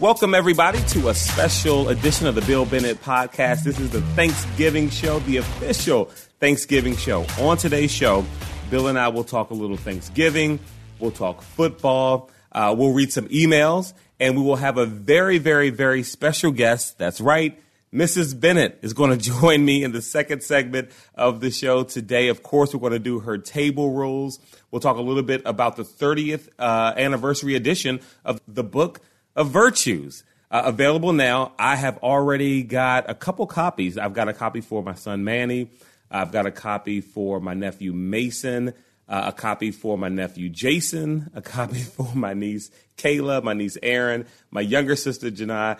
Welcome, everybody, to a special edition of the Bill Bennett Podcast. This is the Thanksgiving show, the official Thanksgiving show. On today's show, Bill and I will talk a little Thanksgiving. We'll talk football. We'll read some emails. And we will have a very, very, very special guest. That's right. Mrs. Bennett is going to join me in the second segment of the show today. Of course, we're going to do her table rules. We'll talk a little bit about the 30th anniversary edition of the Book of Virtues. Available now. I have already got a couple copies. I've got a copy for my son Manny. I've got a copy for my nephew Mason. A copy for my nephew Jason, a copy for my niece Kayla, my niece Erin, my younger sister Janai,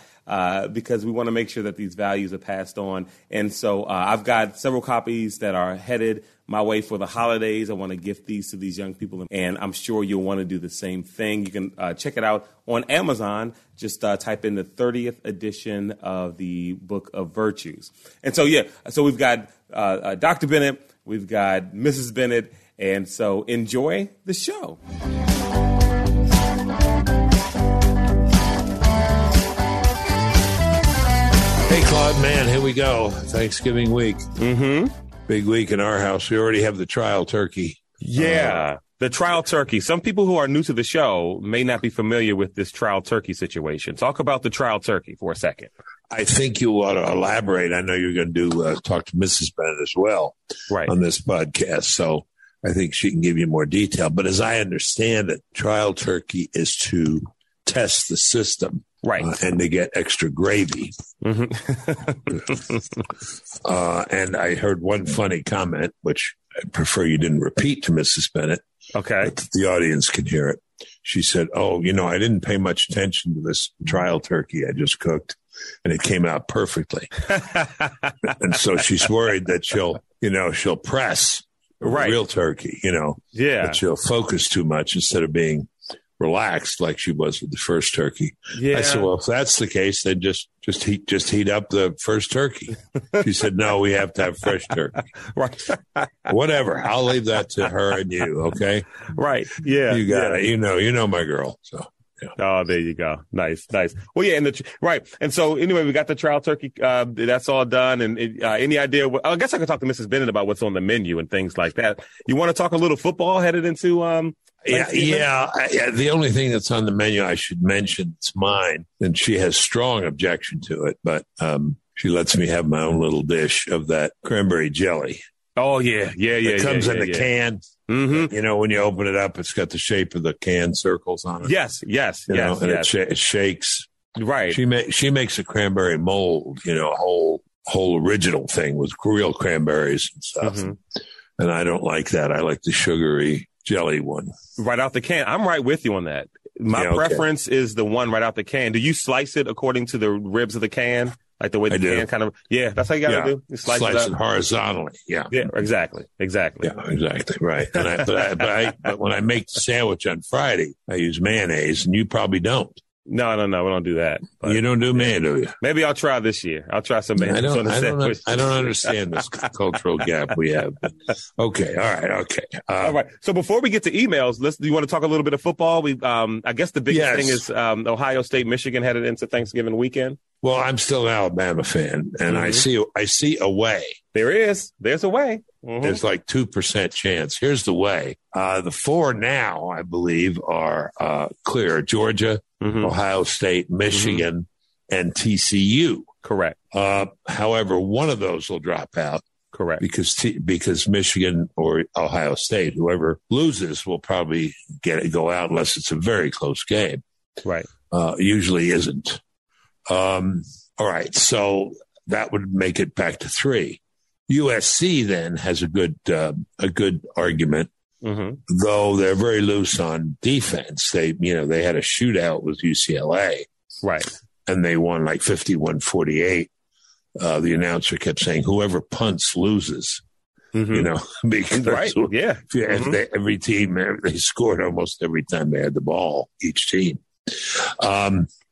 because we want to make sure that these values are passed on. And so I've got several copies that are headed my way for the holidays. I want to gift these to these young people, and I'm sure you'll want to do the same thing. You can check it out on Amazon. Just type in the 30th edition of the Book of Virtues. And so, so we've got Dr. Bennett, we've got Mrs. Bennett, and so enjoy the show. Hey, Claude, man, here we go. Thanksgiving week. Mm-hmm. Big week in our house. We already have the trial turkey. Yeah, the trial turkey. Some people who are new to the show may not be familiar with this trial turkey situation. Talk about the trial turkey for a second. I think you ought to elaborate. I know you're going to talk to Mrs. Bennett as well on this podcast. So I think she can give you more detail. But as I understand it, trial turkey is to test the system. Right. And to get extra gravy. Mm-hmm. And I heard one funny comment, which I prefer you didn't repeat to Mrs. Bennett. Okay. But the audience could hear it. She said, "Oh, you know, I didn't pay much attention to this trial turkey I just cooked, and it came out perfectly." And so she's worried that she'll press. Right. Real turkey, but she'll focus too much instead of being relaxed like she was with the first turkey. Yeah. I said, well, if that's the case, then just heat up the first turkey. She said, no, we have to have fresh turkey. Right. Whatever. I'll leave that to her and you. Okay. Right. Yeah. You got it. You know, my girl. So. Yeah. Oh, there you go. Nice. Well, yeah. And so anyway, we got the trial turkey. That's all done. And any idea? I guess I could talk to Mrs. Bennett about what's on the menu and things like that. You want to talk a little football headed into? Yeah. The only thing that's on the menu I should mention is mine. And she has strong objection to it. But she lets me have my own little dish of that cranberry jelly. Oh, yeah. Yeah. It comes in the can. Mm-hmm. When you open it up, it's got the shape of the can circles on it. Yes. And it shakes. Right. She makes a cranberry mold, a whole original thing with real cranberries and stuff. Mm-hmm. And I don't like that. I like the sugary jelly one. Right out the can. I'm right with you on that. My preference is the one right out the can. Do you slice it according to the ribs of the can? Like the way the can kind of, that's how you got to do. You slice it horizontally. Yeah. Exactly. Yeah, exactly. Right. And but when I make the sandwich on Friday, I use mayonnaise, and you probably don't. No, we don't do that. But you don't do mayonnaise, do you? Maybe I'll try this year. I'll try some mayonnaise on the sandwich. I don't understand this cultural gap we have. Okay. All right. Okay. All right. So before we get to emails, do you want to talk a little bit of football? We, I guess the biggest thing is Ohio State, Michigan headed into Thanksgiving weekend. Well, I'm still an Alabama fan, and mm-hmm. I see a way. There's a way. Mm-hmm. There's like 2% chance. Here's the way. The four now, I believe, are clear. Georgia, mm-hmm. Ohio State, Michigan, mm-hmm. and TCU. Correct. However, one of those will drop out. Correct. Because Michigan or Ohio State, whoever loses, will probably go out unless it's a very close game. Right. Usually isn't. All right. So that would make it back to three. USC then has a good argument, mm-hmm. though they're very loose on defense. They had a shootout with UCLA. Right. And they won like 51-48. The announcer kept saying, whoever punts loses, mm-hmm. Because right. Yeah. Mm-hmm. Every team, they scored almost every time they had the ball, each team.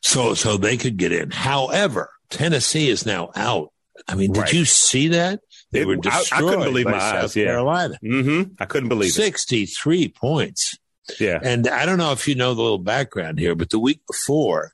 So they could get in. However, Tennessee is now out. I mean, did you see that? They were destroyed. I couldn't believe by my eyes. South Carolina. Mm-hmm. I couldn't believe 63 points. Yeah. And I don't know if you know the little background here, but the week before,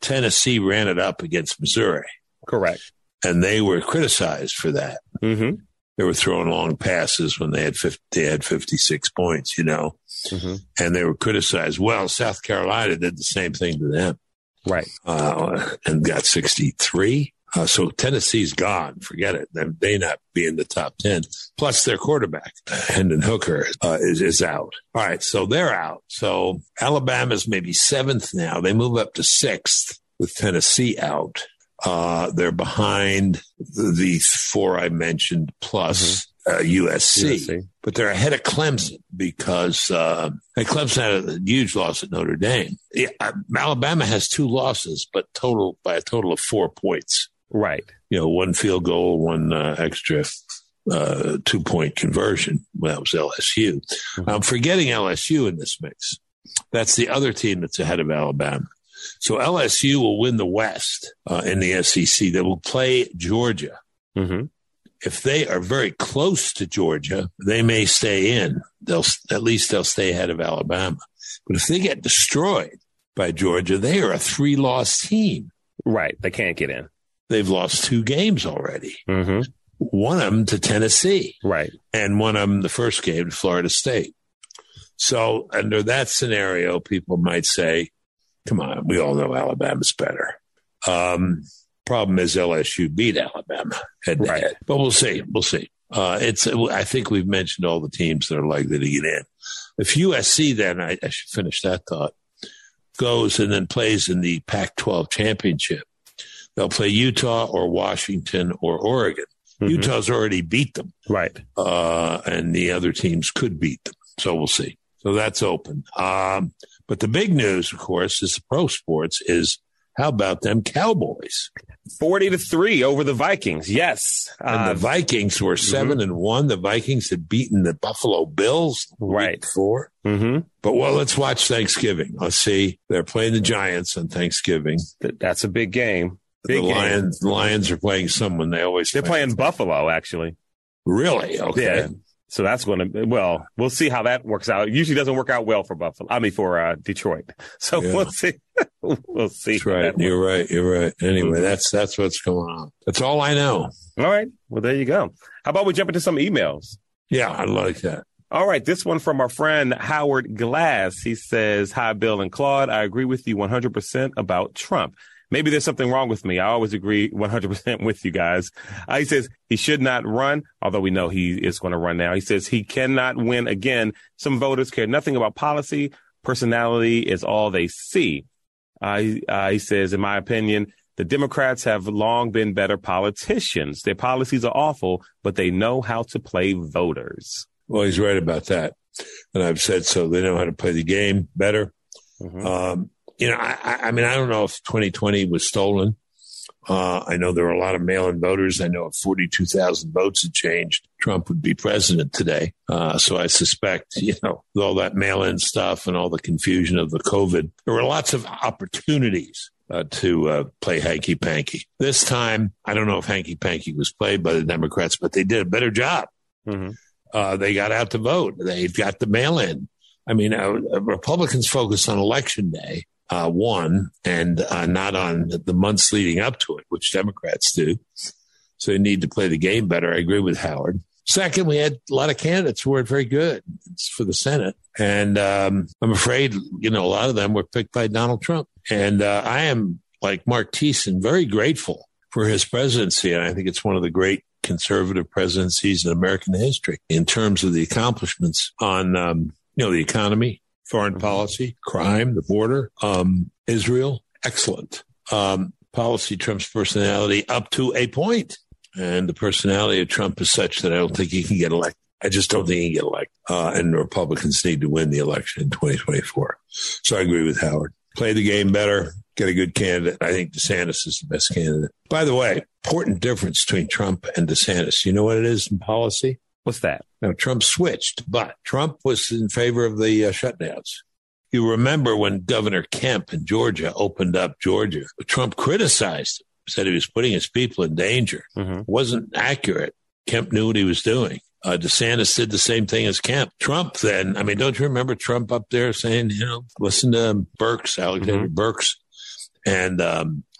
Tennessee ran it up against Missouri. Correct. And they were criticized for that. Mm-hmm. They were throwing long passes when they had 56 points, you know, mm-hmm. and they were criticized. Well, South Carolina did the same thing to them. Right. And got 63. So Tennessee's gone. Forget it. They not be in the top 10. Plus their quarterback, Hendon Hooker, is out. All right. So they're out. So Alabama's maybe 7th now. They move up to 6th with Tennessee out. They're behind the 4 I mentioned plus USC, but they're ahead of Clemson because Clemson had a huge loss at Notre Dame. Yeah, Alabama has 2 losses, but total by a total of 4 points. Right. You know, 1 field goal, 1 extra 2-point conversion. Well, that was LSU. Mm-hmm. I'm forgetting LSU in this mix. That's the other team that's ahead of Alabama. So LSU will win the West in the SEC. They will play Georgia. Mm-hmm. If they are very close to Georgia, they may stay in. They'll stay ahead of Alabama. But if they get destroyed by Georgia, they are a 3-loss team. Right. They can't get in. They've lost 2 games already. Mm-hmm. One of them to Tennessee. Right. And one of them the first game to Florida State. So under that scenario, people might say, come on, we all know Alabama's better. Problem is LSU beat Alabama head to head, but we'll see. We'll see. I think we've mentioned all the teams that are likely to get in. If USC, then I should finish that thought, goes and then plays in the Pac-12 championship, they'll play Utah or Washington or Oregon. Mm-hmm. Utah's already beat them, right? And the other teams could beat them, so we'll see. So that's open. But the big news, of course, is the pro sports is how about them Cowboys? 40-3 over the Vikings. Yes. And the Vikings were 7-1. The Vikings had beaten the Buffalo Bills right before. Mm-hmm. But, well, let's watch Thanksgiving. Let's see. They're playing the Giants on Thanksgiving. That's a big game. Big game. Lions are playing someone. They're playing Buffalo, actually. Really? Okay. Yeah. So that's going to, well, we'll see how that works out. It usually doesn't work out well for Buffalo. I mean, for Detroit. So yeah. We'll see. We'll see. That's right. You're right. Anyway, that's what's going on. That's all I know. All right. Well, there you go. How about we jump into some emails? Yeah, I like that. All right. This one from our friend Howard Glass. He says, hi, Bill and Claude. I agree with you 100% about Trump. Maybe there's something wrong with me. I always agree 100% with you guys. He says he should not run, although we know he is going to run now. He says he cannot win again. Some voters care nothing about policy. Personality is all they see. He says, in my opinion, the Democrats have long been better politicians. Their policies are awful, but they know how to play voters. Well, he's right about that. And I've said so. They know how to play the game better. Mm-hmm. You know, I mean, I don't know if 2020 was stolen. I know there were a lot of mail-in voters. I know if 42,000 votes had changed, Trump would be president today. So I suspect, you know, with all that mail-in stuff and all the confusion of the COVID, there were lots of opportunities to play hanky-panky. This time, I don't know if hanky-panky was played by the Democrats, but they did a better job. Mm-hmm. They got out to vote. They got the mail-in. I mean, Republicans focused on Election Day. One and not on the months leading up to it, which Democrats do. So they need to play the game better. I agree with Howard. Second, we had a lot of candidates who weren't very good for the Senate. And I'm afraid, you know, a lot of them were picked by Donald Trump. And I am, like Mark Thiessen, very grateful for his presidency. And I think it's one of the great conservative presidencies in American history in terms of the accomplishments on, you know, the economy, foreign policy, crime, the border, Israel, excellent. Policy, Trump's personality up to a point. And the personality of Trump is such that I don't think he can get elected. I just don't think he can get elected. And the Republicans need to win the election in 2024. So I agree with Howard. Play the game better, get a good candidate. I think DeSantis is the best candidate. By the way, important difference between Trump and DeSantis. You know what it is in policy? What's that? Now, Trump switched, but Trump was in favor of the shutdowns. You remember when Governor Kemp in Georgia opened up Georgia, Trump criticized him, said he was putting his people in danger. Mm-hmm. It wasn't accurate. Kemp knew what he was doing. DeSantis did the same thing as Kemp. Trump then, I mean, don't you remember Trump up there saying, you know, listen to Burks, Alexander Burks, And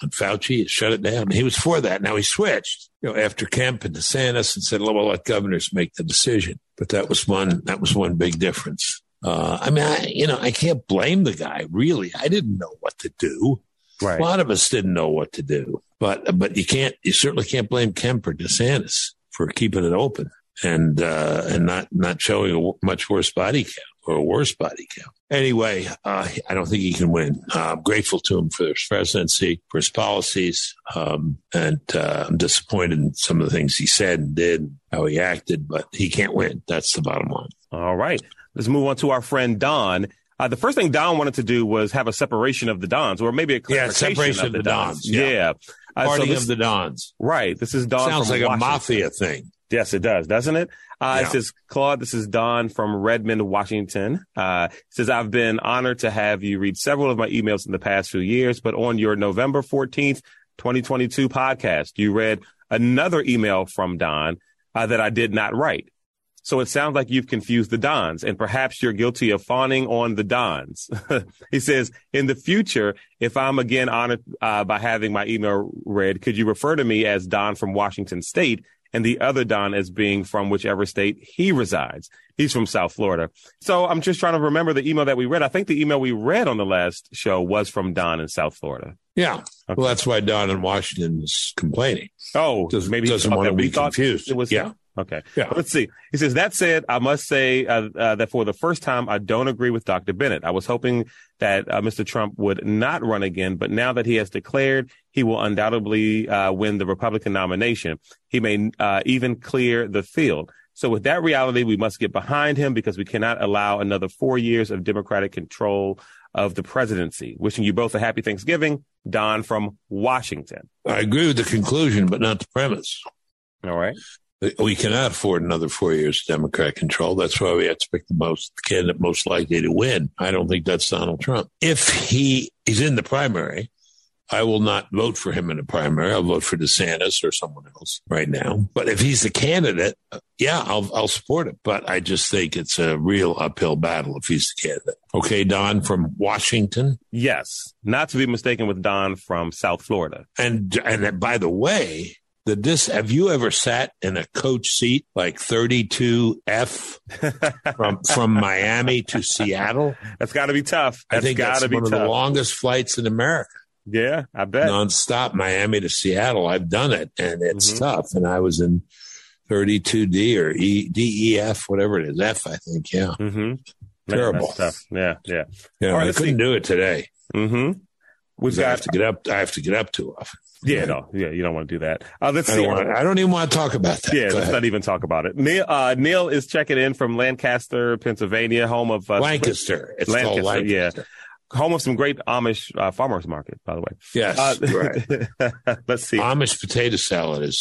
Fauci shut it down. He was for that. Now he switched, after Kemp and DeSantis, and said, well, we'll let governors make the decision. But that was one big difference. I can't blame the guy, really. I didn't know what to do. Right. A lot of us didn't know what to do. But you certainly can't blame Kemp or DeSantis for keeping it open and not showing a much worse body count or a worse body count. Anyway, I don't think he can win. I'm grateful to him for his presidency, for his policies, and I'm disappointed in some of the things he said and did, how he acted, but he can't win. That's the bottom line. All right. Let's move on to our friend Don. The first thing Don wanted to do was have a separation of the Dons, or maybe a clarification of the Dons. Yeah. Party of the Dons. Right. This is Don. Sounds like Washington. A mafia thing. Yes, it does, doesn't it? It says, Claude, this is Don from Redmond, Washington. It says, I've been honored to have you read several of my emails in the past few years, but on your November 14th, 2022 podcast, you read another email from Don that I did not write. So it sounds like you've confused the Dons, and perhaps you're guilty of fawning on the Dons. He says, in the future, if I'm again honored by having my email read, could you refer to me as Don from Washington State and the other Don as being from whichever state he resides? He's from South Florida. So I'm just trying to remember the email that we read. I think the email we read on the last show was from Don in South Florida. Yeah. Okay. Well, that's why Don in Washington is complaining. Oh, maybe he doesn't want to be confused. It was, yeah. Okay. Yeah. Let's see. He says, that said, I must say that for the first time, I don't agree with Dr. Bennett. I was hoping that Mr. Trump would not run again, but now that he has declared he will undoubtedly win the Republican nomination, he may even clear the field. So with that reality, we must get behind him because we cannot allow another 4 years of Democratic control of the presidency. Wishing you both a happy Thanksgiving. Don from Washington. I agree with the conclusion, but not the premise. All right. We cannot afford another 4 years of Democrat control. That's why we have to pick the candidate most likely to win. I don't think that's Donald Trump. If he is in the primary, I will not vote for him in the primary. I'll vote for DeSantis or someone else right now. But if he's the candidate, yeah, I'll support it. But I just think it's a real uphill battle if he's the candidate. Okay, Don from Washington. Yes, not to be mistaken with Don from South Florida. And by the way, have you ever sat in a coach seat like 32F from Miami to Seattle? That's got to be tough. I think that's one of the longest flights in America. Yeah, I bet. Nonstop Miami to Seattle. I've done it, and it's tough. And I was in 32D or DEF, whatever it is, F, I think. Yeah. Mm-hmm. Terrible. That's tough. Yeah. All right, I couldn't do it today. Mm-hmm. I have to get up too often. Yeah, no, yeah, you don't want to do that. I don't even want to talk about that. Yeah, let's not even talk about it. Neil is checking in from Lancaster, Pennsylvania, home of Lancaster. It's Lancaster, called Lancaster. Yeah, home of some great Amish farmers market, by the way. Yes, right. Let's see. Amish potato salad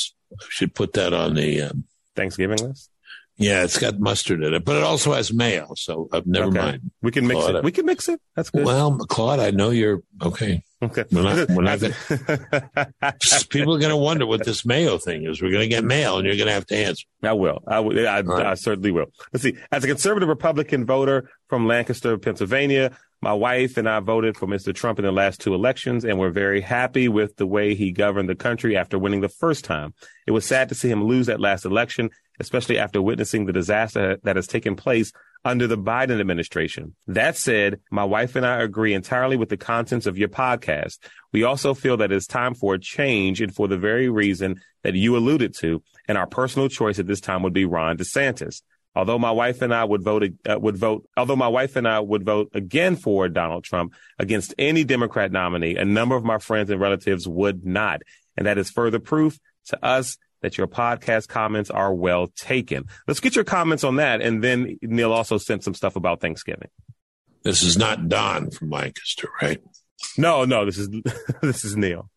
should put that on the Thanksgiving list. Yeah, it's got mustard in it, but it also has mayo. So never mind. We can mix it. We can mix it. That's good. Well, Claude, I know you're okay. Okay. People are going to wonder what this mayo thing is. We're going to get mail, and you're going to have to answer. I will. I certainly will. Let's see. As a conservative Republican voter from Lancaster, Pennsylvania, my wife and I voted for Mr. Trump in the last two elections, and we're very happy with the way he governed the country after winning the first time. It was sad to see him lose that last election, especially after witnessing the disaster that has taken place under the Biden administration. That said, my wife and I agree entirely with the contents of your podcast. We also feel that it's time for a change, and for the very reason that you alluded to, and our personal choice at this time would be Ron DeSantis. Although my wife and I would vote again for Donald Trump against any Democrat nominee, a number of my friends and relatives would not. And that is further proof to us that your podcast comments are well taken. Let's get your comments on that. And then Neil also sent some stuff about Thanksgiving. This is not Don from Lancaster, right? No, this is Neil.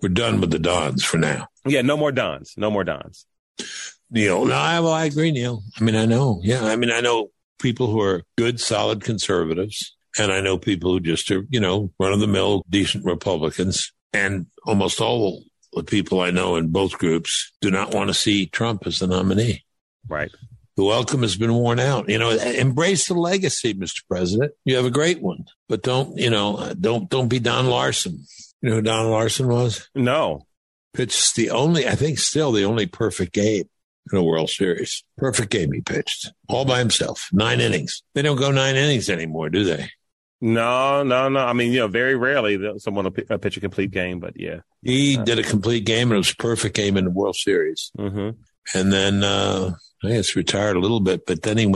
We're done with the Dons for now. Yeah, no more Dons. Neil. No, I agree, Neil. I know people who are good, solid conservatives, and I know people who just are, run-of-the-mill, decent Republicans, and almost all the people I know in both groups do not want to see Trump as the nominee. Right. The welcome has been worn out. Embrace the legacy, Mr. President. You have a great one, but don't be Don Larson. You know who Don Larson was? No. Pitched the only, I think still the only perfect game in a World Series. Perfect game he pitched all by himself. 9 innings. They don't go 9 innings anymore, do they? No. I mean, you know, very rarely someone will pitch a complete game, but yeah. He did a complete game, and it was a perfect game in the World Series. Mm-hmm. And then I guess retired a little bit, but then he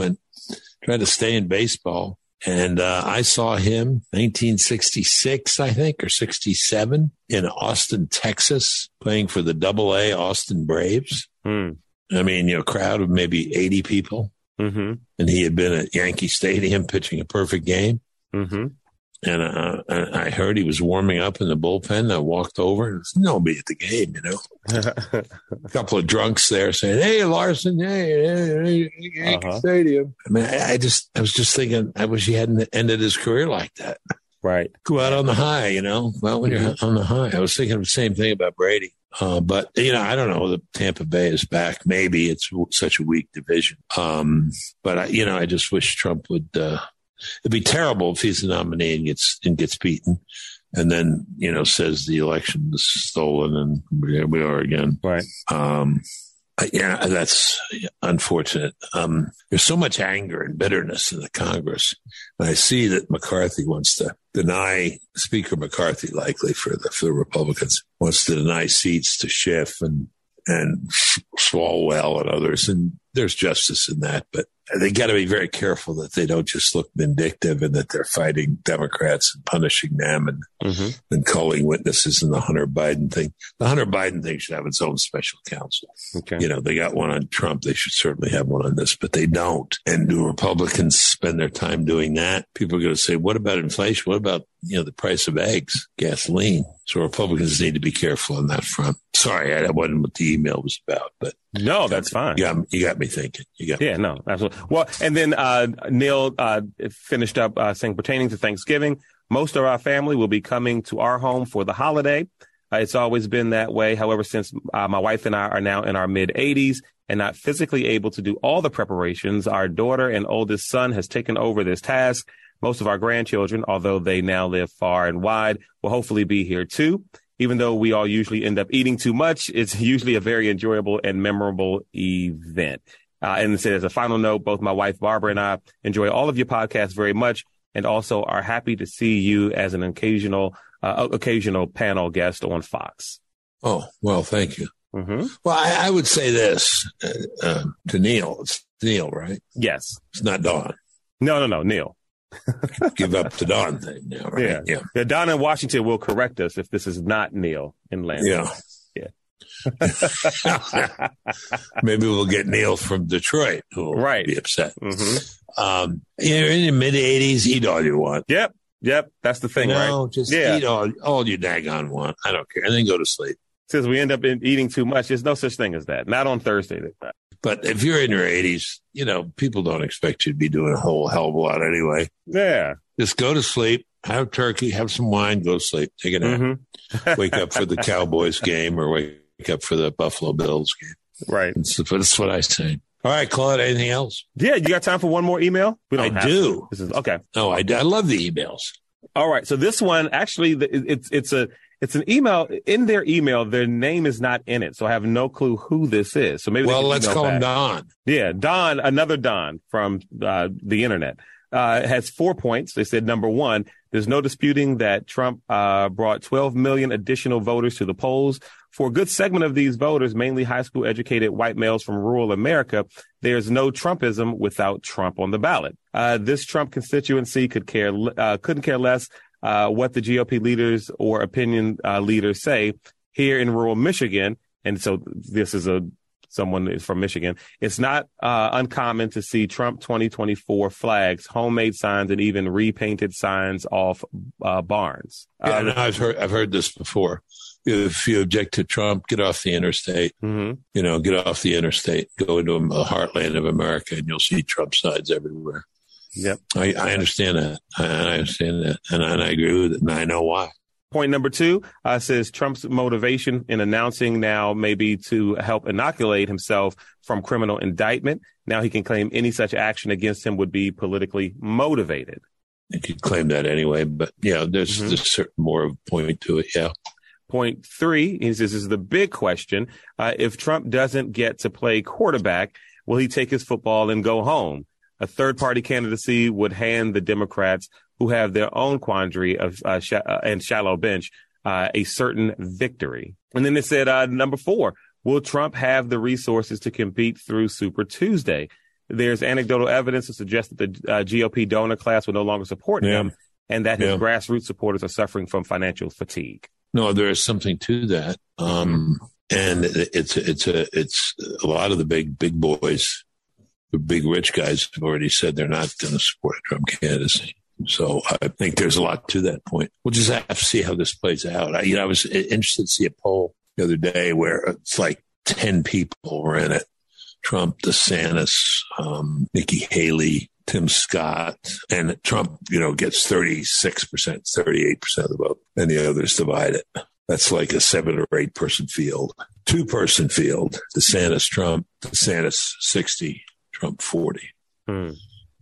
tried to stay in baseball. And I saw him 1966, I think, or 67 in Austin, Texas, playing for the AA Austin Braves. Mm. I mean, you know, crowd of maybe 80 people. Mm-hmm. And he had been at Yankee Stadium pitching a perfect game. Mm-hmm. And I heard he was warming up in the bullpen. I walked over and nobody at the game, you know. A couple of drunks there saying, "Hey, Larson, hey Yankee Stadium." I mean, I was just thinking, I wish he hadn't ended his career like that. Right. Go out on the high, you know. Well, when you're on the high, I was thinking the same thing about Brady. But, you know, I don't know. The Tampa Bay is back. Maybe it's such a weak division. But, I just wish Trump would it'd be terrible if he's the nominee and gets beaten and then, you know, says the election was stolen and we are again. Right. That's unfortunate. There's so much anger and bitterness in the Congress. And I see that McCarthy wants to deny, Speaker McCarthy likely for the Republicans, wants to deny seats to Schiff and Swalwell and others. And there's justice in that, but they got to be very careful that they don't just look vindictive and that they're fighting Democrats and punishing them and calling witnesses in the Hunter Biden thing. The Hunter Biden thing should have its own special counsel. Okay. You know, they got one on Trump. They should certainly have one on this, but they don't. And do Republicans spend their time doing that? People are going to say, what about inflation? What about, you know, the price of eggs, gasoline? So Republicans need to be careful on that front. Sorry, that wasn't what the email was about, but. No, that's fine. You got me thinking. Yeah, no, absolutely. Well, and then Neil finished up saying, pertaining to Thanksgiving, most of our family will be coming to our home for the holiday. It's always been that way. However, since my wife and I are now in our mid-80s and not physically able to do all the preparations, our daughter and oldest son has taken over this task. Most of our grandchildren, although they now live far and wide, will hopefully be here too. Even though we all usually end up eating too much, it's usually a very enjoyable and memorable event. And it says, as a final note, both my wife, Barbara, and I enjoy all of your podcasts very much and also are happy to see you as an occasional panel guest on Fox. Oh, well, thank you. Mm-hmm. Well, I would say this to Neil. It's Neil, right? Yes. It's not Don. No, Neil. Give up the Don thing now, right? Yeah. Don in Washington will correct us if this is not Neil in Lancaster. Yeah. Maybe we'll get Neil from Detroit, who will be upset. Mm-hmm. You're in your mid-80s, eat all you want. Yep. That's the thing, right? Just eat all you daggone want. I don't care. And then go to sleep. Since we end up eating too much, there's no such thing as that. Not on Thursday. But if you're in your 80s, you know, people don't expect you to be doing a whole hell of a lot anyway. Yeah. Just go to sleep, have turkey, have some wine, go to sleep, take a nap. Mm-hmm. Wake up for the Cowboys game or wake up for the Buffalo Bills game. Right. That's what I say. All right, Claude, anything else? Yeah. You got time for one more email? I do. This is, okay. Oh, I love the emails. All right. So this one, actually, it's an email. In their email, their name is not in it. So I have no clue who this is. So maybe let's call him Don. Yeah. Don, another Don from the internet, has 4 points. They said, number one, there's no disputing that Trump brought 12 million additional voters to the polls. For a good segment of these voters, mainly high school educated white males from rural America, there's no Trumpism without Trump on the ballot. This Trump constituency couldn't care less what the GOP leaders or opinion leaders say here in rural Michigan. And so this is someone from Michigan. It's not uncommon to see Trump 2024 flags, homemade signs, and even repainted signs off barns. Yeah, no, I've heard this before. If you object to Trump, get off the interstate. Mm-hmm. You know, get off the interstate, go into the heartland of America, and you'll see Trump signs everywhere. Yep. I understand that. I understand that. And I agree with it. And I know why. Point number two says Trump's motivation in announcing now may be to help inoculate himself from criminal indictment. Now he can claim any such action against him would be politically motivated. They could claim that anyway, but yeah, there's a certain more of a point to it. Yeah. Point three is, this is the big question. If Trump doesn't get to play quarterback, will he take his football and go home? A third party candidacy would hand the Democrats, who have their own quandary of and shallow bench, a certain victory. And then it said, number four, will Trump have the resources to compete through Super Tuesday? There's anecdotal evidence to suggest that the GOP donor class will no longer support him, and that his grassroots supporters are suffering from financial fatigue. No, there is something to that. And it's a lot of the big boys, the big rich guys have already said they're not going to support a Trump candidacy. So I think there's a lot to that point. We'll just have to see how this plays out. I was interested to see a poll the other day where it's like 10 people were in it. Trump, DeSantis, Nikki Haley, Tim Scott, and Trump, gets 36%, 38% of the vote, and the others divide it. That's like a 7 or 8 person field, 2 person field, DeSantis, Trump, DeSantis 60, Trump 40.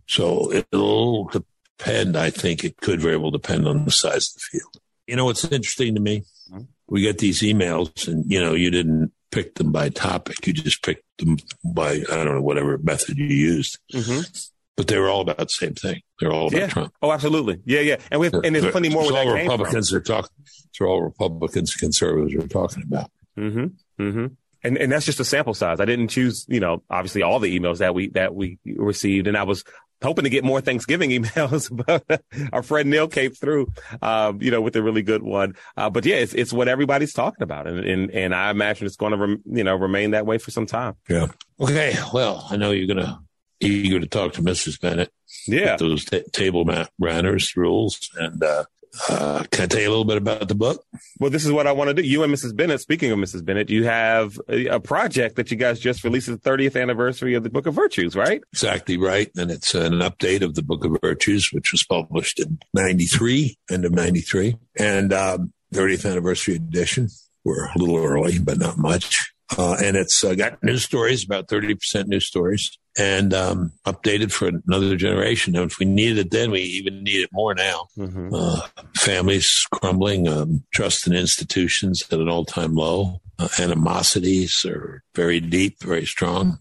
So it'll depend. I think it could very well depend on the size of the field. What's interesting to me, we get these emails and, you didn't pick them by topic. You just picked them by, I don't know, whatever method you used. But they were all about the same thing. They're all about Trump. Oh, absolutely. Yeah. And there's plenty more where that came from. It's all Republicans and conservatives are talking about. And that's just a sample size. I didn't choose, obviously all the emails that we received. And I was hoping to get more Thanksgiving emails, but our friend Neil came through, with a really good one. But yeah, it's what everybody's talking about. And I imagine it's going to, remain that way for some time. Yeah. Okay. Well, I know you're going to. Eager to talk to Mrs. Bennett. Yeah. Those table manners rules. And can I tell you a little bit about the book? Well, this is what I want to do. You and Mrs. Bennett, speaking of Mrs. Bennett, you have a project that you guys just released, the 30th anniversary of the Book of Virtues, right? Exactly right. And it's an update of the Book of Virtues, which was published in 93, end of 93. And 30th anniversary edition. We're a little early, but not much. And it's got news stories, about 30% news stories, and updated for another generation. And if we needed it then, we even need it more now. Families crumbling, trust in institutions at an all-time low. Animosities are very deep, very strong.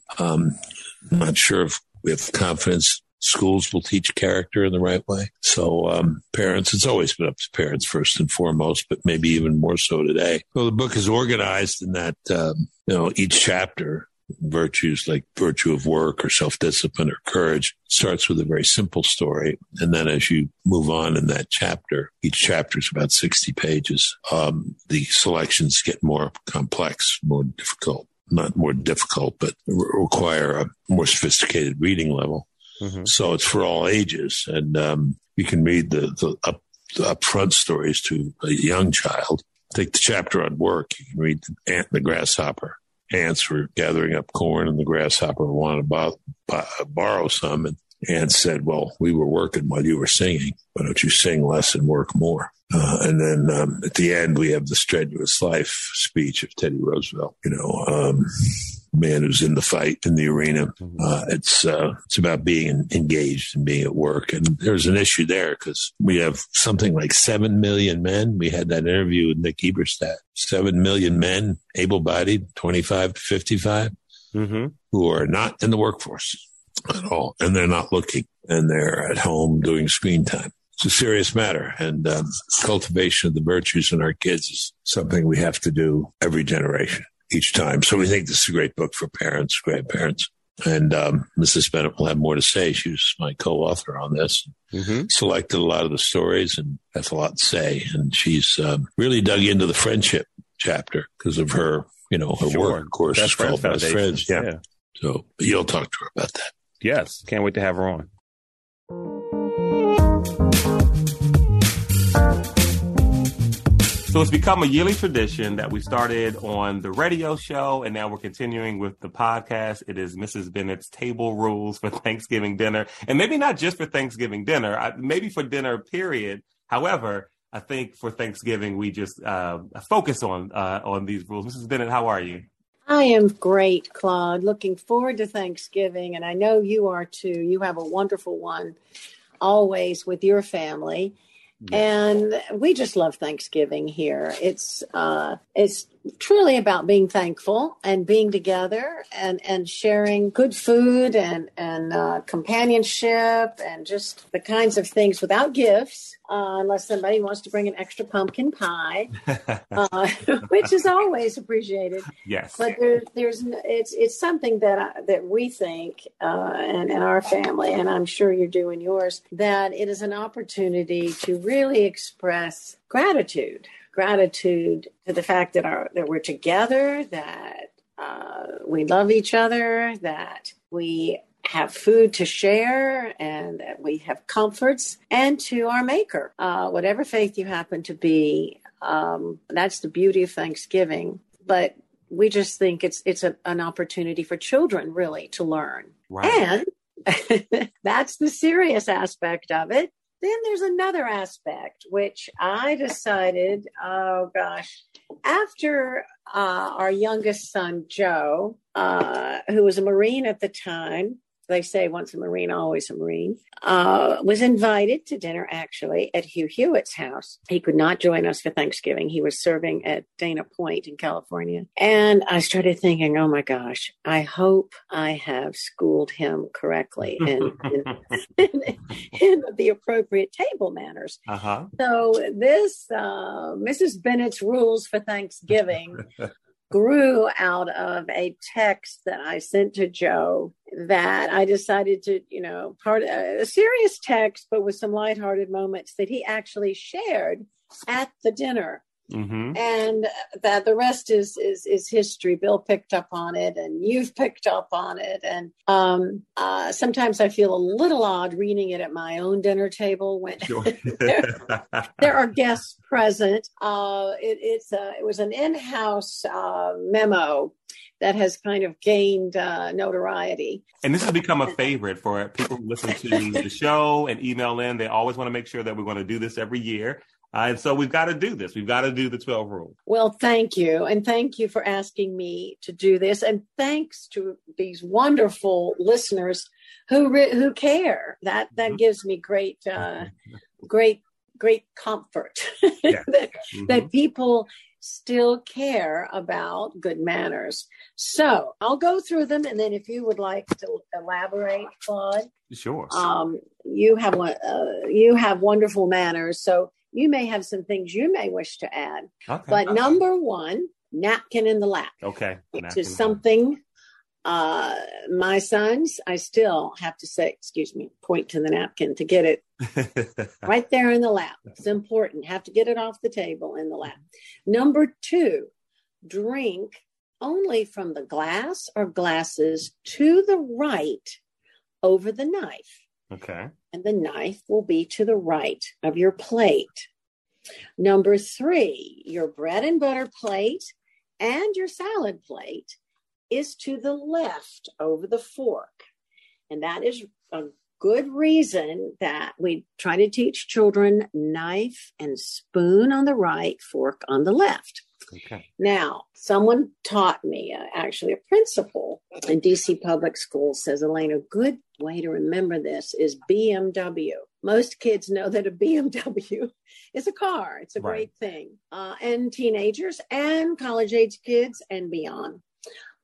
Not sure if we have confidence schools will teach character in the right way. So parents, it's always been up to parents first and foremost, but maybe even more so today. Well, the book is organized in that, each chapter, virtues like virtue of work or self-discipline or courage, starts with a very simple story. And then as you move on in that chapter, each chapter is about 60 pages. The selections get more complex, more difficult, not more difficult, but require a more sophisticated reading level. So it's for all ages, and you can read the upfront stories to a young child. Take the chapter on work. You can read the ant and the grasshopper. Ants were gathering up corn, and the grasshopper wanted to borrow some. And ant said, "Well, we were working while you were singing. Why don't you sing less and work more?" And then at the end, we have the strenuous life speech of Teddy Roosevelt. Man who's in the fight in the arena. It's about being engaged and being at work. And there's an issue there because we have something like 7 million men. We had that interview with Nick Eberstadt, 7 million men, able-bodied, 25 to 55, who are not in the workforce at all. And they're not looking, and they're at home doing screen time. It's a serious matter, and cultivation of the virtues in our kids is something we have to do every generation. Each time. So we think this is a great book for parents, grandparents. And Mrs. Bennett will have more to say. She was my co-author on this. Selected a lot of the stories and has a lot to say. And she's really dug into the friendship chapter because of her, her work, of course, is called Best Friends. Yeah. So you'll talk to her about that. Yes. Can't wait to have her on. So it's become a yearly tradition that we started on the radio show, and now we're continuing with the podcast. It is Mrs. Bennett's Table Rules for Thanksgiving Dinner, and maybe not just for Thanksgiving dinner, maybe for dinner, period. However, I think for Thanksgiving, we just focus on these rules. Mrs. Bennett, how are you? I am great, Claude. Looking forward to Thanksgiving, and I know you are too. You have a wonderful one. always with your family. And we just love Thanksgiving here. It's truly about being thankful and being together and sharing good food and companionship and just the kinds of things without gifts, unless somebody wants to bring an extra pumpkin pie, which is always appreciated. Yes, but it's something that we think and our family, and I'm sure you're doing yours, that it is an opportunity to really express gratitude to the fact that we're together, that we love each other, that we have food to share, and that we have comforts, and to our Maker, whatever faith you happen to be. That's the beauty of Thanksgiving. But we just think it's an opportunity for children really to learn. Wow. And that's the serious aspect of it. Then there's another aspect, which I decided, after our youngest son, Joe, who was a Marine at the time, they say once a Marine, always a Marine, was invited to dinner, actually, at Hugh Hewitt's house. He could not join us for Thanksgiving. He was serving at Dana Point in California. And I started thinking, oh, my gosh, I hope I have schooled him correctly in the appropriate table manners. Uh-huh. So this Mrs. Bennett's Rules for Thanksgiving grew out of a text that I sent to Joe that I decided to, part of a serious text, but with some lighthearted moments that he actually shared at the dinner. Mm-hmm. And that the rest is history. Bill picked up on it, and you've picked up on it. And sometimes I feel a little odd reading it at my own dinner table when there are guests present. It was an in-house memo that has kind of gained notoriety. And this has become a favorite for people who listen to the show and email in. They always want to make sure that we're going to do this every year. And so we've got to do this. We've got to do the 12 rule. Well, thank you. And thank you for asking me to do this. And thanks to these wonderful listeners who care. That gives me great comfort. Yeah. that people still care about good manners. So I'll go through them. And then if you would like to elaborate, Claude. Sure. You have wonderful manners. So you may have some things you may wish to add. Okay, but number one, napkin in the lap. Okay. Which is something my sons, I still have to say, point to the napkin to get it right there in the lap. It's important. Have to get it off the table in the lap. Number two, drink only from the glass or glasses to the right over the knife. Okay. And the knife will be to the right of your plate. Number three, your bread and butter plate and your salad plate is to the left over the fork. And that is a good reason that we try to teach children knife and spoon on the right, fork on the left. Okay. Now, someone taught me, actually a principal in D.C. public schools says, Elena, a good way to remember this is BMW. Most kids know that a BMW is a car. It's a great thing. And teenagers and college age kids and beyond.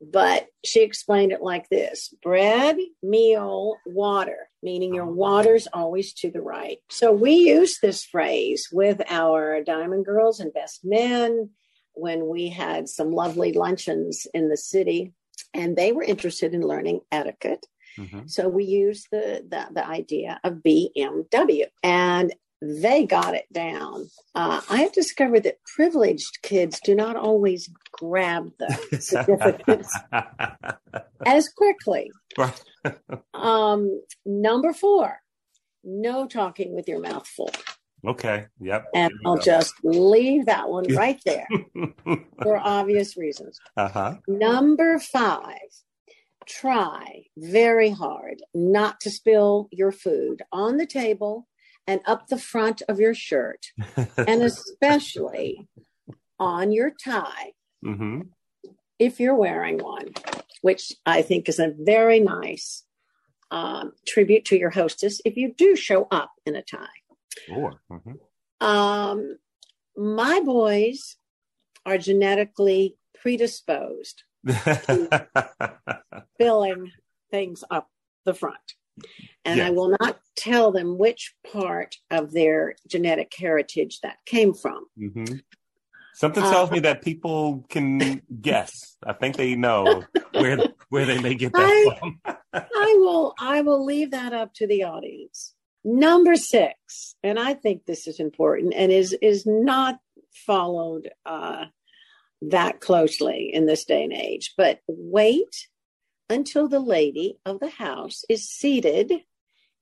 But she explained it like this: bread, meal, water, meaning your water's always to the right. So we use this phrase with our Diamond Girls and Best Men when we had some lovely luncheons in the city, and they were interested in learning etiquette. Mm-hmm. So we used the idea of BMW, and they got it down. I have discovered that privileged kids do not always grab the significance as quickly. Number four, no talking with your mouth full. Okay. Yep. And I'll just leave that one right there for obvious reasons. Uh-huh. Number five, try very hard not to spill your food on the table and up the front of your shirt, and especially on your tie, mm-hmm. if you're wearing one, which I think is a very nice tribute to your hostess if you do show up in a tie. Sure. Mm-hmm. My boys are genetically predisposed to filling things up the front. And yes. I will not tell them which part of their genetic heritage that came from. Mm-hmm. Something tells me that people can guess. I think they know where they may get that from. I will leave that up to the audience. Number six, and I think this is important and is not followed that closely in this day and age, but wait until the lady of the house is seated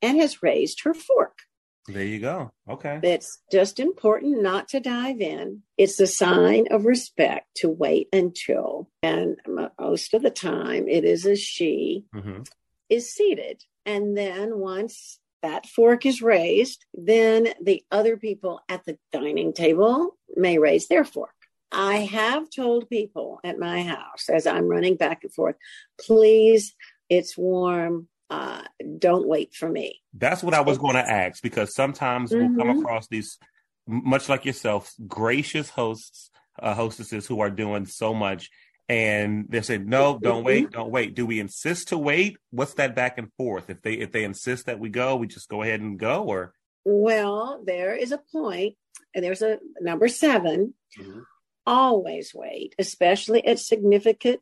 and has raised her fork. There you go. Okay. It's just important not to dive in. It's a sign of respect to wait until, and most of the time it is a she is seated. And then once that fork is raised, then the other people at the dining table may raise their fork. I have told people at my house as I'm running back and forth, please, it's warm. Don't wait for me. That's what I was going to ask, because sometimes we'll come across these, much like yourself, gracious hosts, hostesses who are doing so much. And they say, no, don't wait, don't wait. Do we insist to wait? What's that back and forth? If they insist that we go, we just go ahead and go, or? Well, there is a point, and there's a number seven, always wait, especially at significant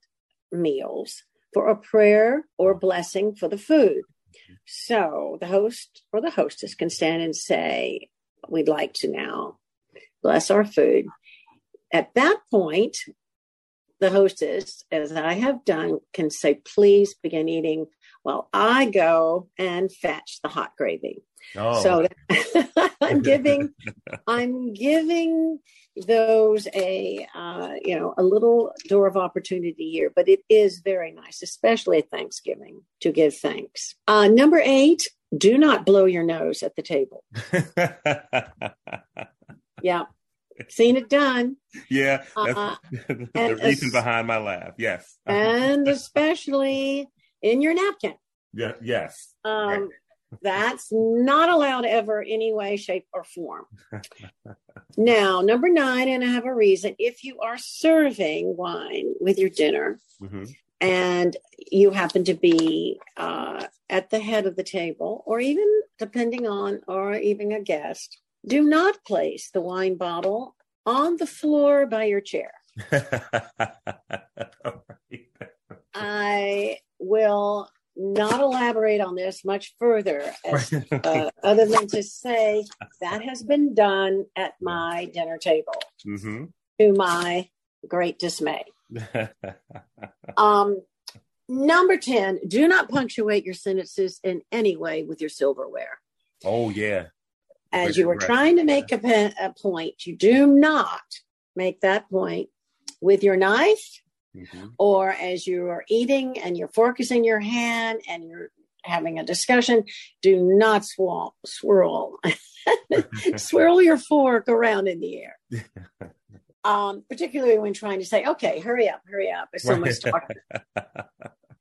meals, for a prayer or blessing for the food. So the host or the hostess can stand and say, we'd like to now bless our food. At that point, the hostess, as I have done, can say, please begin eating while I go and fetch the hot gravy. Oh. So I'm giving those a little door of opportunity here, but it is very nice, especially at Thanksgiving, to give thanks. Number eight, do not blow your nose at the table. Yeah. Seen it done. Yeah. That's the reason behind my laugh. Yes. And especially in your napkin. Yeah. Yes. Right. That's not allowed ever, any way, shape, or form. Now, number nine, and I have a reason. If you are serving wine with your dinner and you happen to be at the head of the table, or even depending on, or even a guest, do not place the wine bottle on the floor by your chair. I will not elaborate on this much further, as, other than to say that has been done at my dinner table to my great dismay. Number 10, do not punctuate your sentences in any way with your silverware. Oh, yeah. As you were trying to make a point, you do not make that point with your knife. Or as you are eating and your fork is in your hand and you're having a discussion, do not swirl your fork around in the air. Particularly when trying to say, okay, hurry up. There's so much talking.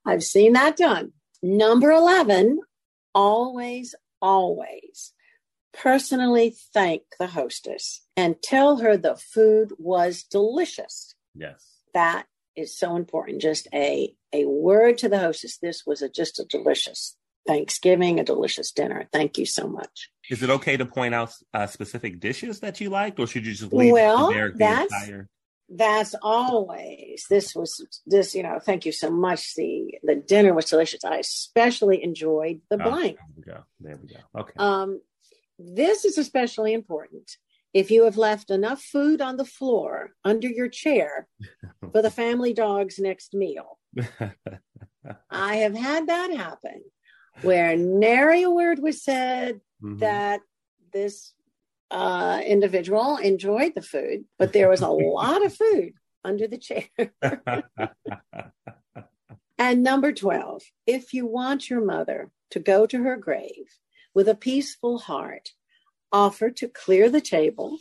I've seen that done. Number 11, always personally thank the hostess and tell her the food was delicious. Yes. That is so important. Just a word to the hostess. This was just a delicious Thanksgiving, a delicious dinner. Thank you so much. Is it okay to point out specific dishes that you liked, or should you just leave it there? That's always, thank you so much. The dinner was delicious. I especially enjoyed the blank. There we go. Okay. This is especially important if you have left enough food on the floor under your chair for the family dog's next meal. I have had that happen where nary a word was said that this individual enjoyed the food, but there was a lot of food under the chair. And number 12, if you want your mother to go to her grave with a peaceful heart, offer to clear the table,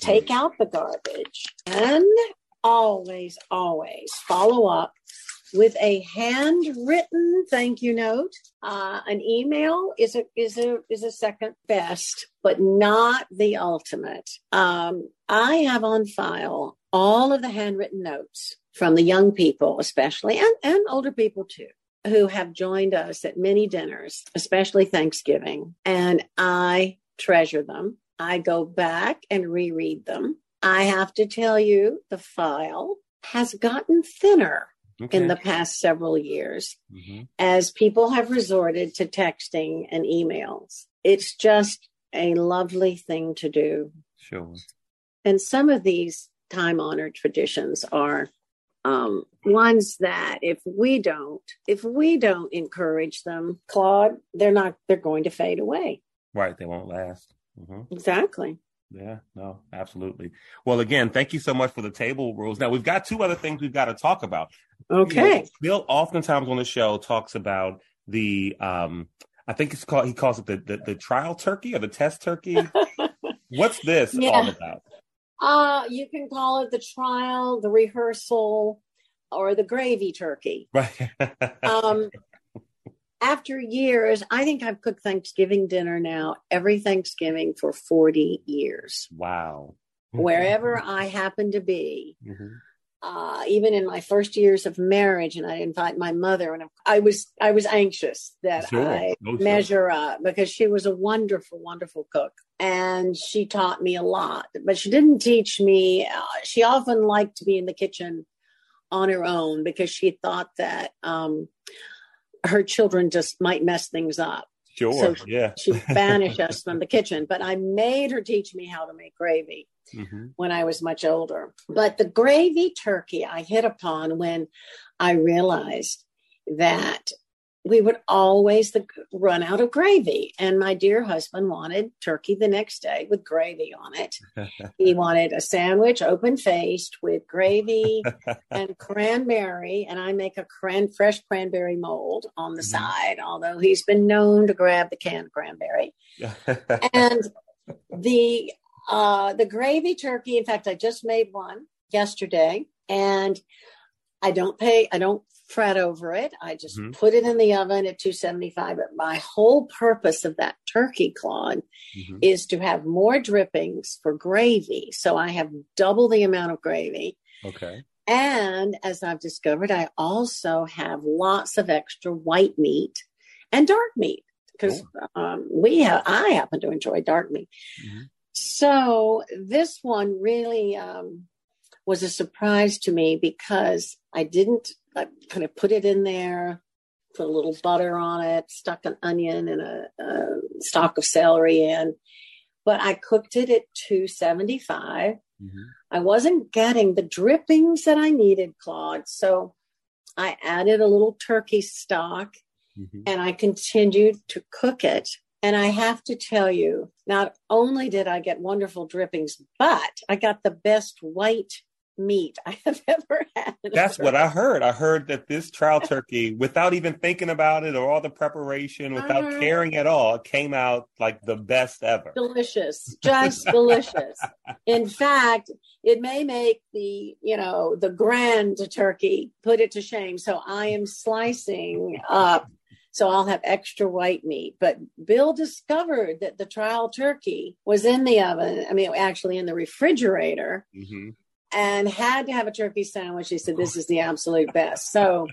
take out the garbage, and always follow up with a handwritten thank you note. An email is a second best, but not the ultimate. I have on file all of the handwritten notes from the young people, especially, and older people too, who have joined us at many dinners, especially Thanksgiving. And I treasure them. I go back and reread them. I have to tell you, the file has gotten thinner in the past several years as people have resorted to texting and emails. It's just a lovely thing to do. Sure. And some of these time-honored traditions are ones that if we don't encourage them, Claude, they're going to fade away. Right. They won't last. Mm-hmm. Exactly. Yeah, no, absolutely. Well, again, thank you so much for the table rules. Now, we've got two other things we've got to talk about. Okay. You know, Bill oftentimes on the show talks about the, I think it's called, he calls it the trial turkey or the test turkey. What's this all about? You can call it the trial, the rehearsal, or the gravy turkey. Right. After years, I think I've cooked Thanksgiving dinner now every Thanksgiving for 40 years. Wow. Wherever I happen to be, even in my first years of marriage, and I invite my mother, and I was anxious that measure up, because she was a wonderful, wonderful cook. And she taught me a lot, but she didn't teach me. She often liked to be in the kitchen on her own because she thought that her children just might mess things up. Sure, so yeah. She'd banish us from the kitchen, but I made her teach me how to make gravy when I was much older. But the gravy turkey I hit upon when I realized that we would always run out of gravy. And my dear husband wanted turkey the next day with gravy on it. He wanted a sandwich, open-faced, with gravy and cranberry. And I make a fresh cranberry mold on the side, although he's been known to grab the canned cranberry. And the gravy turkey, in fact, I just made one yesterday. And I don't fret over it. I just put it in the oven at 275. But my whole purpose of that turkey, Claude, is to have more drippings for gravy. So I have double the amount of gravy. Okay. And as I've discovered, I also have lots of extra white meat and dark meat, because I happen to enjoy dark meat. Mm-hmm. So this one really was a surprise to me, because I kind of put it in there, put a little butter on it, stuck an onion and a stalk of celery in. But I cooked it at 275. I wasn't getting the drippings that I needed, Claude. So I added a little turkey stock and I continued to cook it. And I have to tell you, not only did I get wonderful drippings, but I got the best white meat I have ever had. That's what I heard. I heard that this trial turkey, without even thinking about it or all the preparation, without caring at all, came out like the best ever. Delicious. Just delicious. In fact, it may make the grand turkey put it to shame. So I am slicing up, so I'll have extra white meat. But Bill discovered that the trial turkey was in the oven. I mean, actually in the refrigerator. And had to have a turkey sandwich. He said, this is the absolute best. So,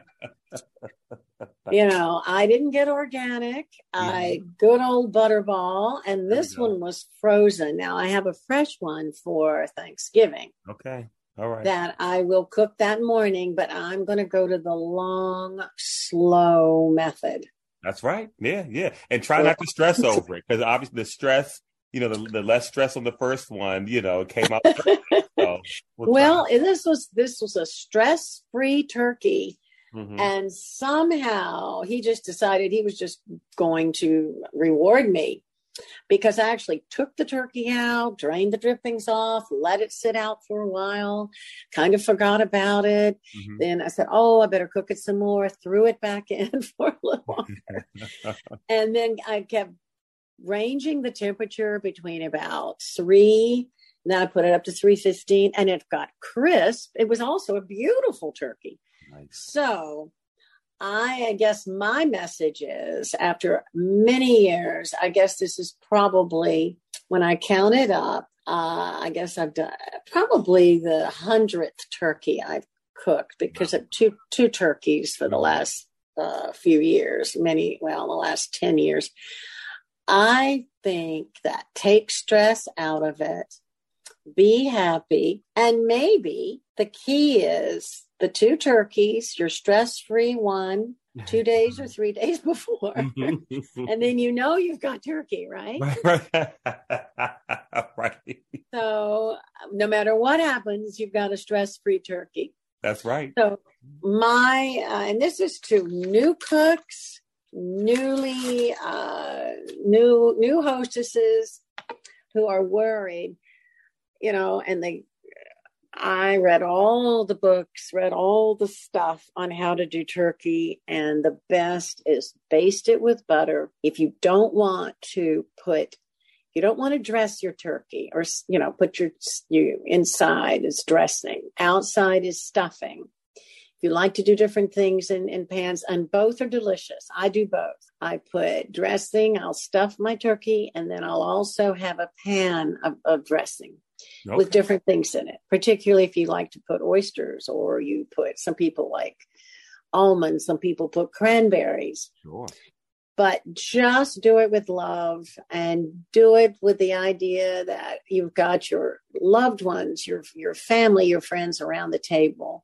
I didn't get organic. I good old butterball. And this one was frozen. Now I have a fresh one for Thanksgiving. Okay. All right. That I will cook that morning, but I'm going to go to the long, slow method. That's right. Yeah. Yeah. And try not to stress over it, because obviously the stress, the less stress on the first one, it came out. So well, this was a stress-free turkey. And somehow he just decided he was just going to reward me, because I actually took the turkey out, drained the drippings off, let it sit out for a while, kind of forgot about it. Then I said, I better cook it some more, threw it back in for a little longer. And then I kept ranging the temperature between about 3, and then I put it up to 315, and it got crisp. It was also a beautiful turkey. Nice. So I guess my message is, after many years, I guess this is probably, when I count it up, I guess I've done probably the 100th turkey I've cooked, because of two turkeys for the last few years, the last 10 years. I think that takes stress out of it. Be happy. And maybe the key is the 2 turkeys, your stress-free one, 2 days or 3 days before. And then you've got turkey, right? Right. So no matter what happens, you've got a stress-free turkey. That's right. So my, and this is to new cooks, new hostesses who are worried, and I read all the books, read all the stuff on how to do turkey, and the best is baste it with butter. If you don't want to dress your turkey, or, put your inside is dressing, outside is stuffing. If you like to do different things in pans, and both are delicious. I do both. I put dressing, I'll stuff my turkey, and then I'll also have a pan of dressing. Okay. With different things in it, particularly if you like to put oysters, or you put, some people like almonds, some people put cranberries. Sure. But just do it with love, and do it with the idea that you've got your loved ones, your family, your friends around the table,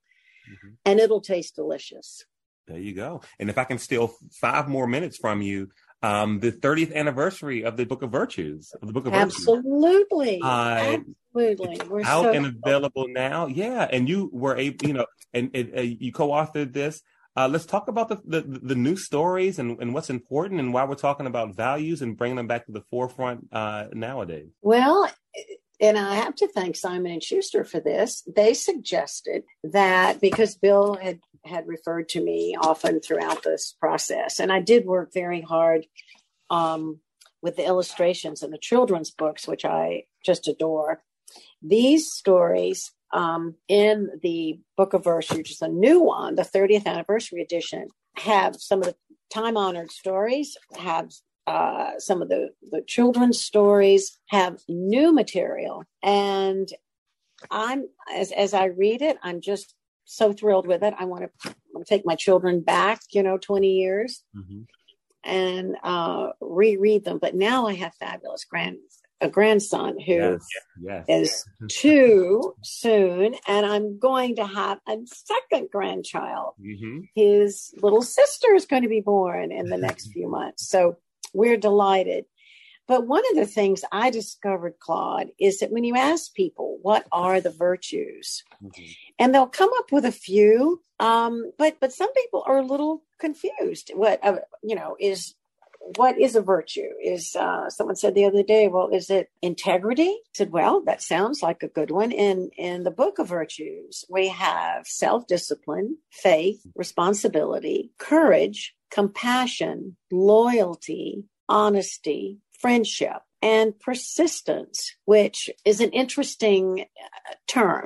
and it'll taste delicious. There you go. And if I can steal 5 more minutes from you, the 30th anniversary of the Book of Virtues. Absolutely. Absolutely. We're out and available now. Yeah. And you were able, and you co-authored this. Let's talk about the new stories and what's important, and why we're talking about values and bringing them back to the forefront nowadays. Well, and I have to thank Simon & Schuster for this. They suggested that, because Bill had referred to me often throughout this process, and I did work very hard with the illustrations and the children's books, which I just adore. These stories in the Book of Virtues, which is a new one, the 30th anniversary edition, have some of the time-honored stories, have some of the children's stories, have new material. And I'm, as I read it, I'm just so thrilled with it. I want to take my children back, 20 years and reread them. But now I have fabulous grandson who is 2 soon. And I'm going to have a second grandchild. His little sister is going to be born in the next few months. So we're delighted. But one of the things I discovered, Claude, is that when you ask people, what are the virtues? And they'll come up with a few, but some people are a little confused. What is a virtue? Someone said the other day, well, is it integrity? I said, well, that sounds like a good one. In the Book of Virtues, we have self-discipline, faith, responsibility, courage, compassion, loyalty, honesty, friendship, and persistence, which is an interesting term,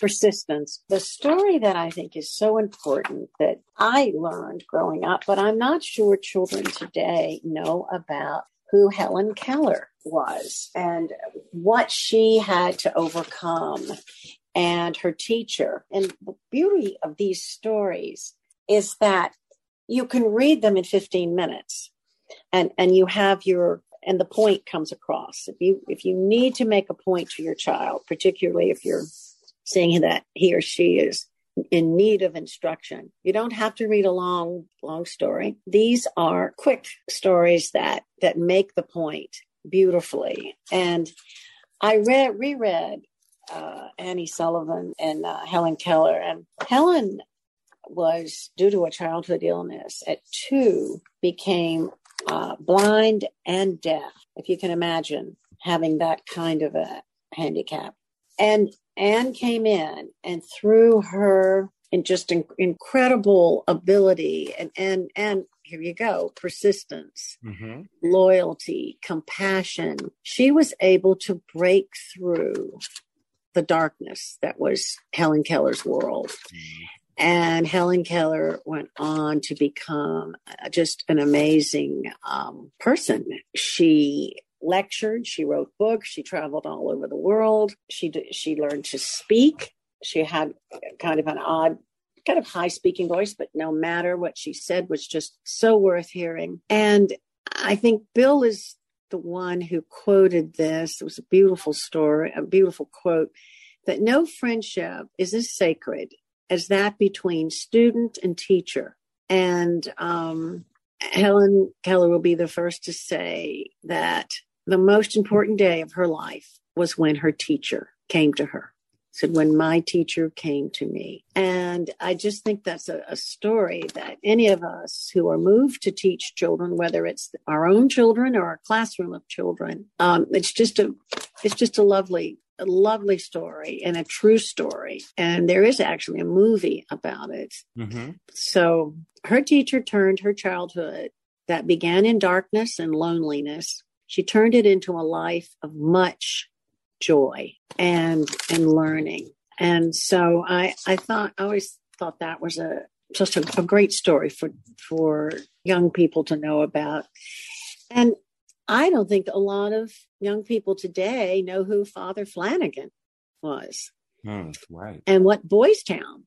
persistence. The story that I think is so important that I learned growing up, but I'm not sure children today know about, who Helen Keller was and what she had to overcome, and her teacher. And the beauty of these stories is that you can read them in 15 minutes. And you have and the point comes across. If you need to make a point to your child, particularly if you're seeing that he or she is in need of instruction, you don't have to read a long story. These are quick stories that make the point beautifully. And I reread Annie Sullivan and Helen Keller, and Helen was, due to a childhood illness at 2, became blind and deaf, if you can imagine having that kind of a handicap. And Anne came in, and through her incredible ability and here you go, persistence, loyalty, compassion, she was able to break through the darkness that was Helen Keller's world. And Helen Keller went on to become just an amazing person. She lectured, she wrote books, she traveled all over the world. She learned to speak. She had kind of an odd, kind of high speaking voice, but no matter what she said was just so worth hearing. And I think Bill is the one who quoted this. It was a beautiful story, a beautiful quote, that no friendship is as sacred as that between student and teacher. And Helen Keller will be the first to say that the most important day of her life was when her teacher came to her. Said, when my teacher came to me. And I just think that's a story that any of us who are moved to teach children, whether it's our own children or our classroom of children, it's just a lovely story and a true story. And there is actually a movie about it. Mm-hmm. So her teacher turned her childhood that began in darkness and loneliness. She turned it into a life of much joy and learning. And so I always thought that was just a great story for young people to know about. And I don't think a lot of young people today know who Father Flanagan was. Oh, that's right. And what Boys Town.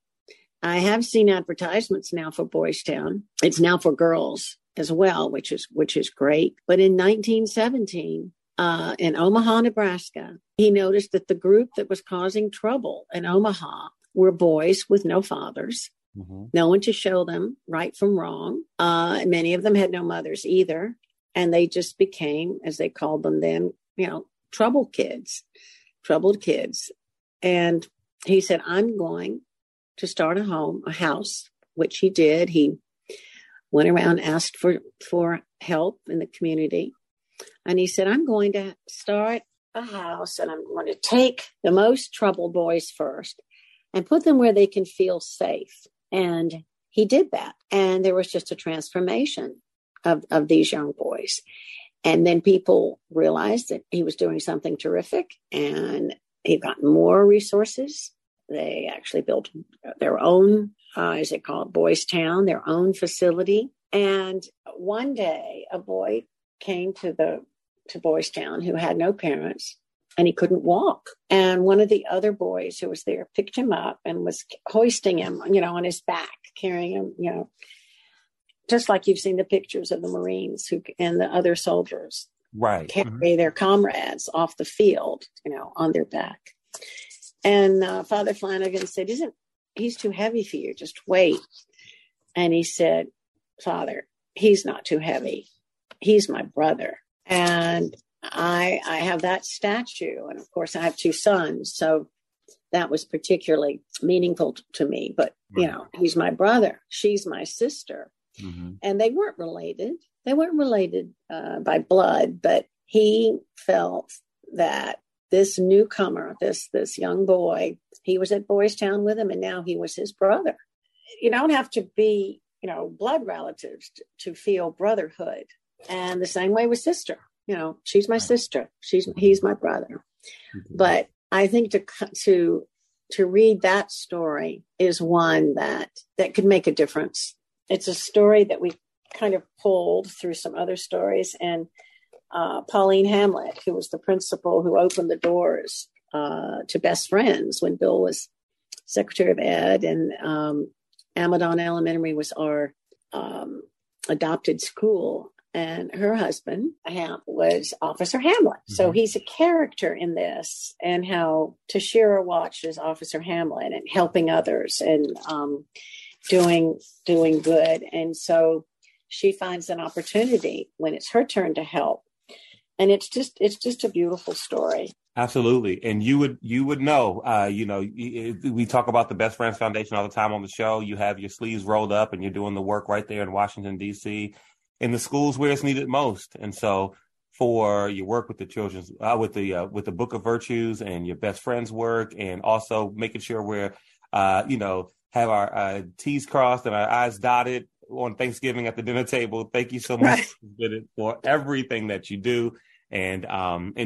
I have seen advertisements now for Boys Town. It's now for girls as well, which is great. But in 1917, in Omaha, Nebraska, he noticed that the group that was causing trouble in Omaha were boys with no fathers, mm-hmm. no one to show them right from wrong. Many of them had no mothers either. And they just became, as they called them then, troubled kids. And he said, I'm going to start a house, which he did. He went around, asked for help in the community. And he said, I'm going to start a house and I'm going to take the most troubled boys first and put them where they can feel safe. And he did that. And there was just a transformation of these young boys. And then people realized that he was doing something terrific and he got more resources. They actually built their own, as they call it, Boys Town, their own facility. And one day a boy came to Boys Town who had no parents and he couldn't walk. And one of the other boys who was there picked him up and was hoisting him, on his back, carrying him, just like you've seen the pictures of the Marines and the other soldiers right. carry mm-hmm. their comrades off the field, on their back. And Father Flanagan said, he's too heavy for you, just wait. And he said, Father, he's not too heavy. He's my brother. And I have that statue. And of course I have two sons. So that was particularly meaningful to me, but right. He's my brother. She's my sister. Mm-hmm. And they weren't related. They weren't related by blood, but he felt that this newcomer, this young boy, he was at Boys Town with him, and now he was his brother. You don't have to be, blood relatives to feel brotherhood. And the same way with sister. She's my sister. He's my brother. Mm-hmm. But I think to read that story is one that could make a difference. It's a story that we kind of pulled through some other stories. And Pauline Hamlet, who was the principal who opened the doors to Best Friends when Bill was Secretary of Ed, and Amadon Elementary was our adopted school. And her husband, Hamp, was Officer Hamlet. Mm-hmm. So he's a character in this, and how Tashira watches Officer Hamlet and helping others and doing good. And so she finds an opportunity when it's her turn to help. And it's just a beautiful story. Absolutely. And you would know, we talk about the Best Friends Foundation all the time on the show. You have your sleeves rolled up and you're doing the work right there in Washington, D.C., in the schools where it's needed most. And so for your work with the children's, with the Book of Virtues and your Best Friends work, and also making sure we're, have our T's crossed and our I's dotted on Thanksgiving at the dinner table. Thank you so much for everything that you do and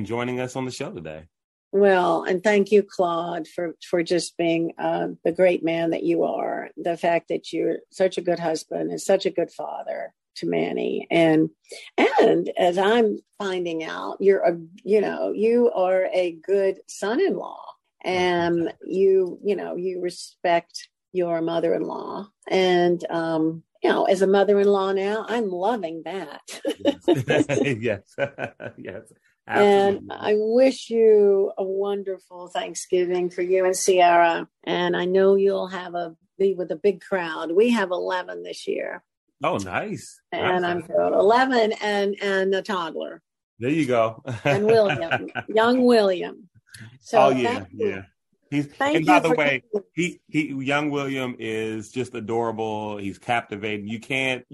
joining us on the show today. Well, and thank you, Claude, for just being the great man that you are. The fact that you're such a good husband and such a good father to Manny, and as I'm finding out, you are a good son-in-law, and you respect your mother-in-law, and as a mother-in-law now, I'm loving that. Yes. Absolutely. And I wish you a wonderful Thanksgiving for you and Sierra. And I know you'll be with a big crowd. We have 11 this year. Oh, nice. And I'm thrilled. 11 and a toddler. There you go. And William, young William. So yeah. Young William is just adorable. He's captivating. You can't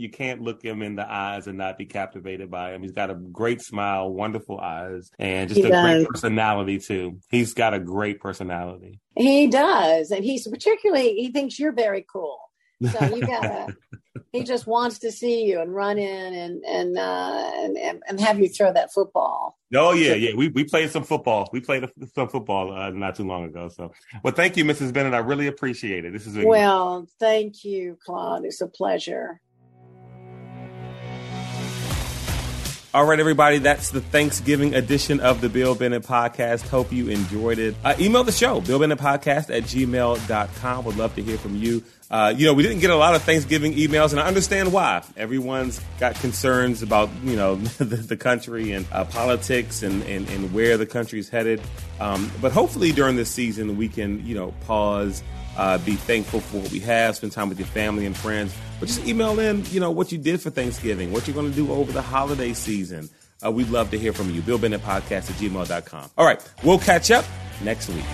look him in the eyes and not be captivated by him. He's got a great smile, wonderful eyes, and just great personality too. He's got a great personality. He does, and he thinks you're very cool. So he just wants to see you and run in and have you throw that football. Oh yeah. We played some football. Not too long ago. So, well, thank you, Mrs. Bennett. I really appreciate it. Thank you, Claude. It's a pleasure. All right, everybody, that's the Thanksgiving edition of the Bill Bennett Podcast. Hope you enjoyed it. Email the show, billbennettpodcast@gmail.com. Would love to hear from you. We didn't get a lot of Thanksgiving emails, and I understand why. Everyone's got concerns about, the country and politics and where the country's headed. But hopefully during this season, we can, pause, be thankful for what we have, spend time with your family and friends, but just email in, what you did for Thanksgiving, what you're going to do over the holiday season. We'd love to hear from you. BillBennettPodcast@gmail.com. All right. We'll catch up next week.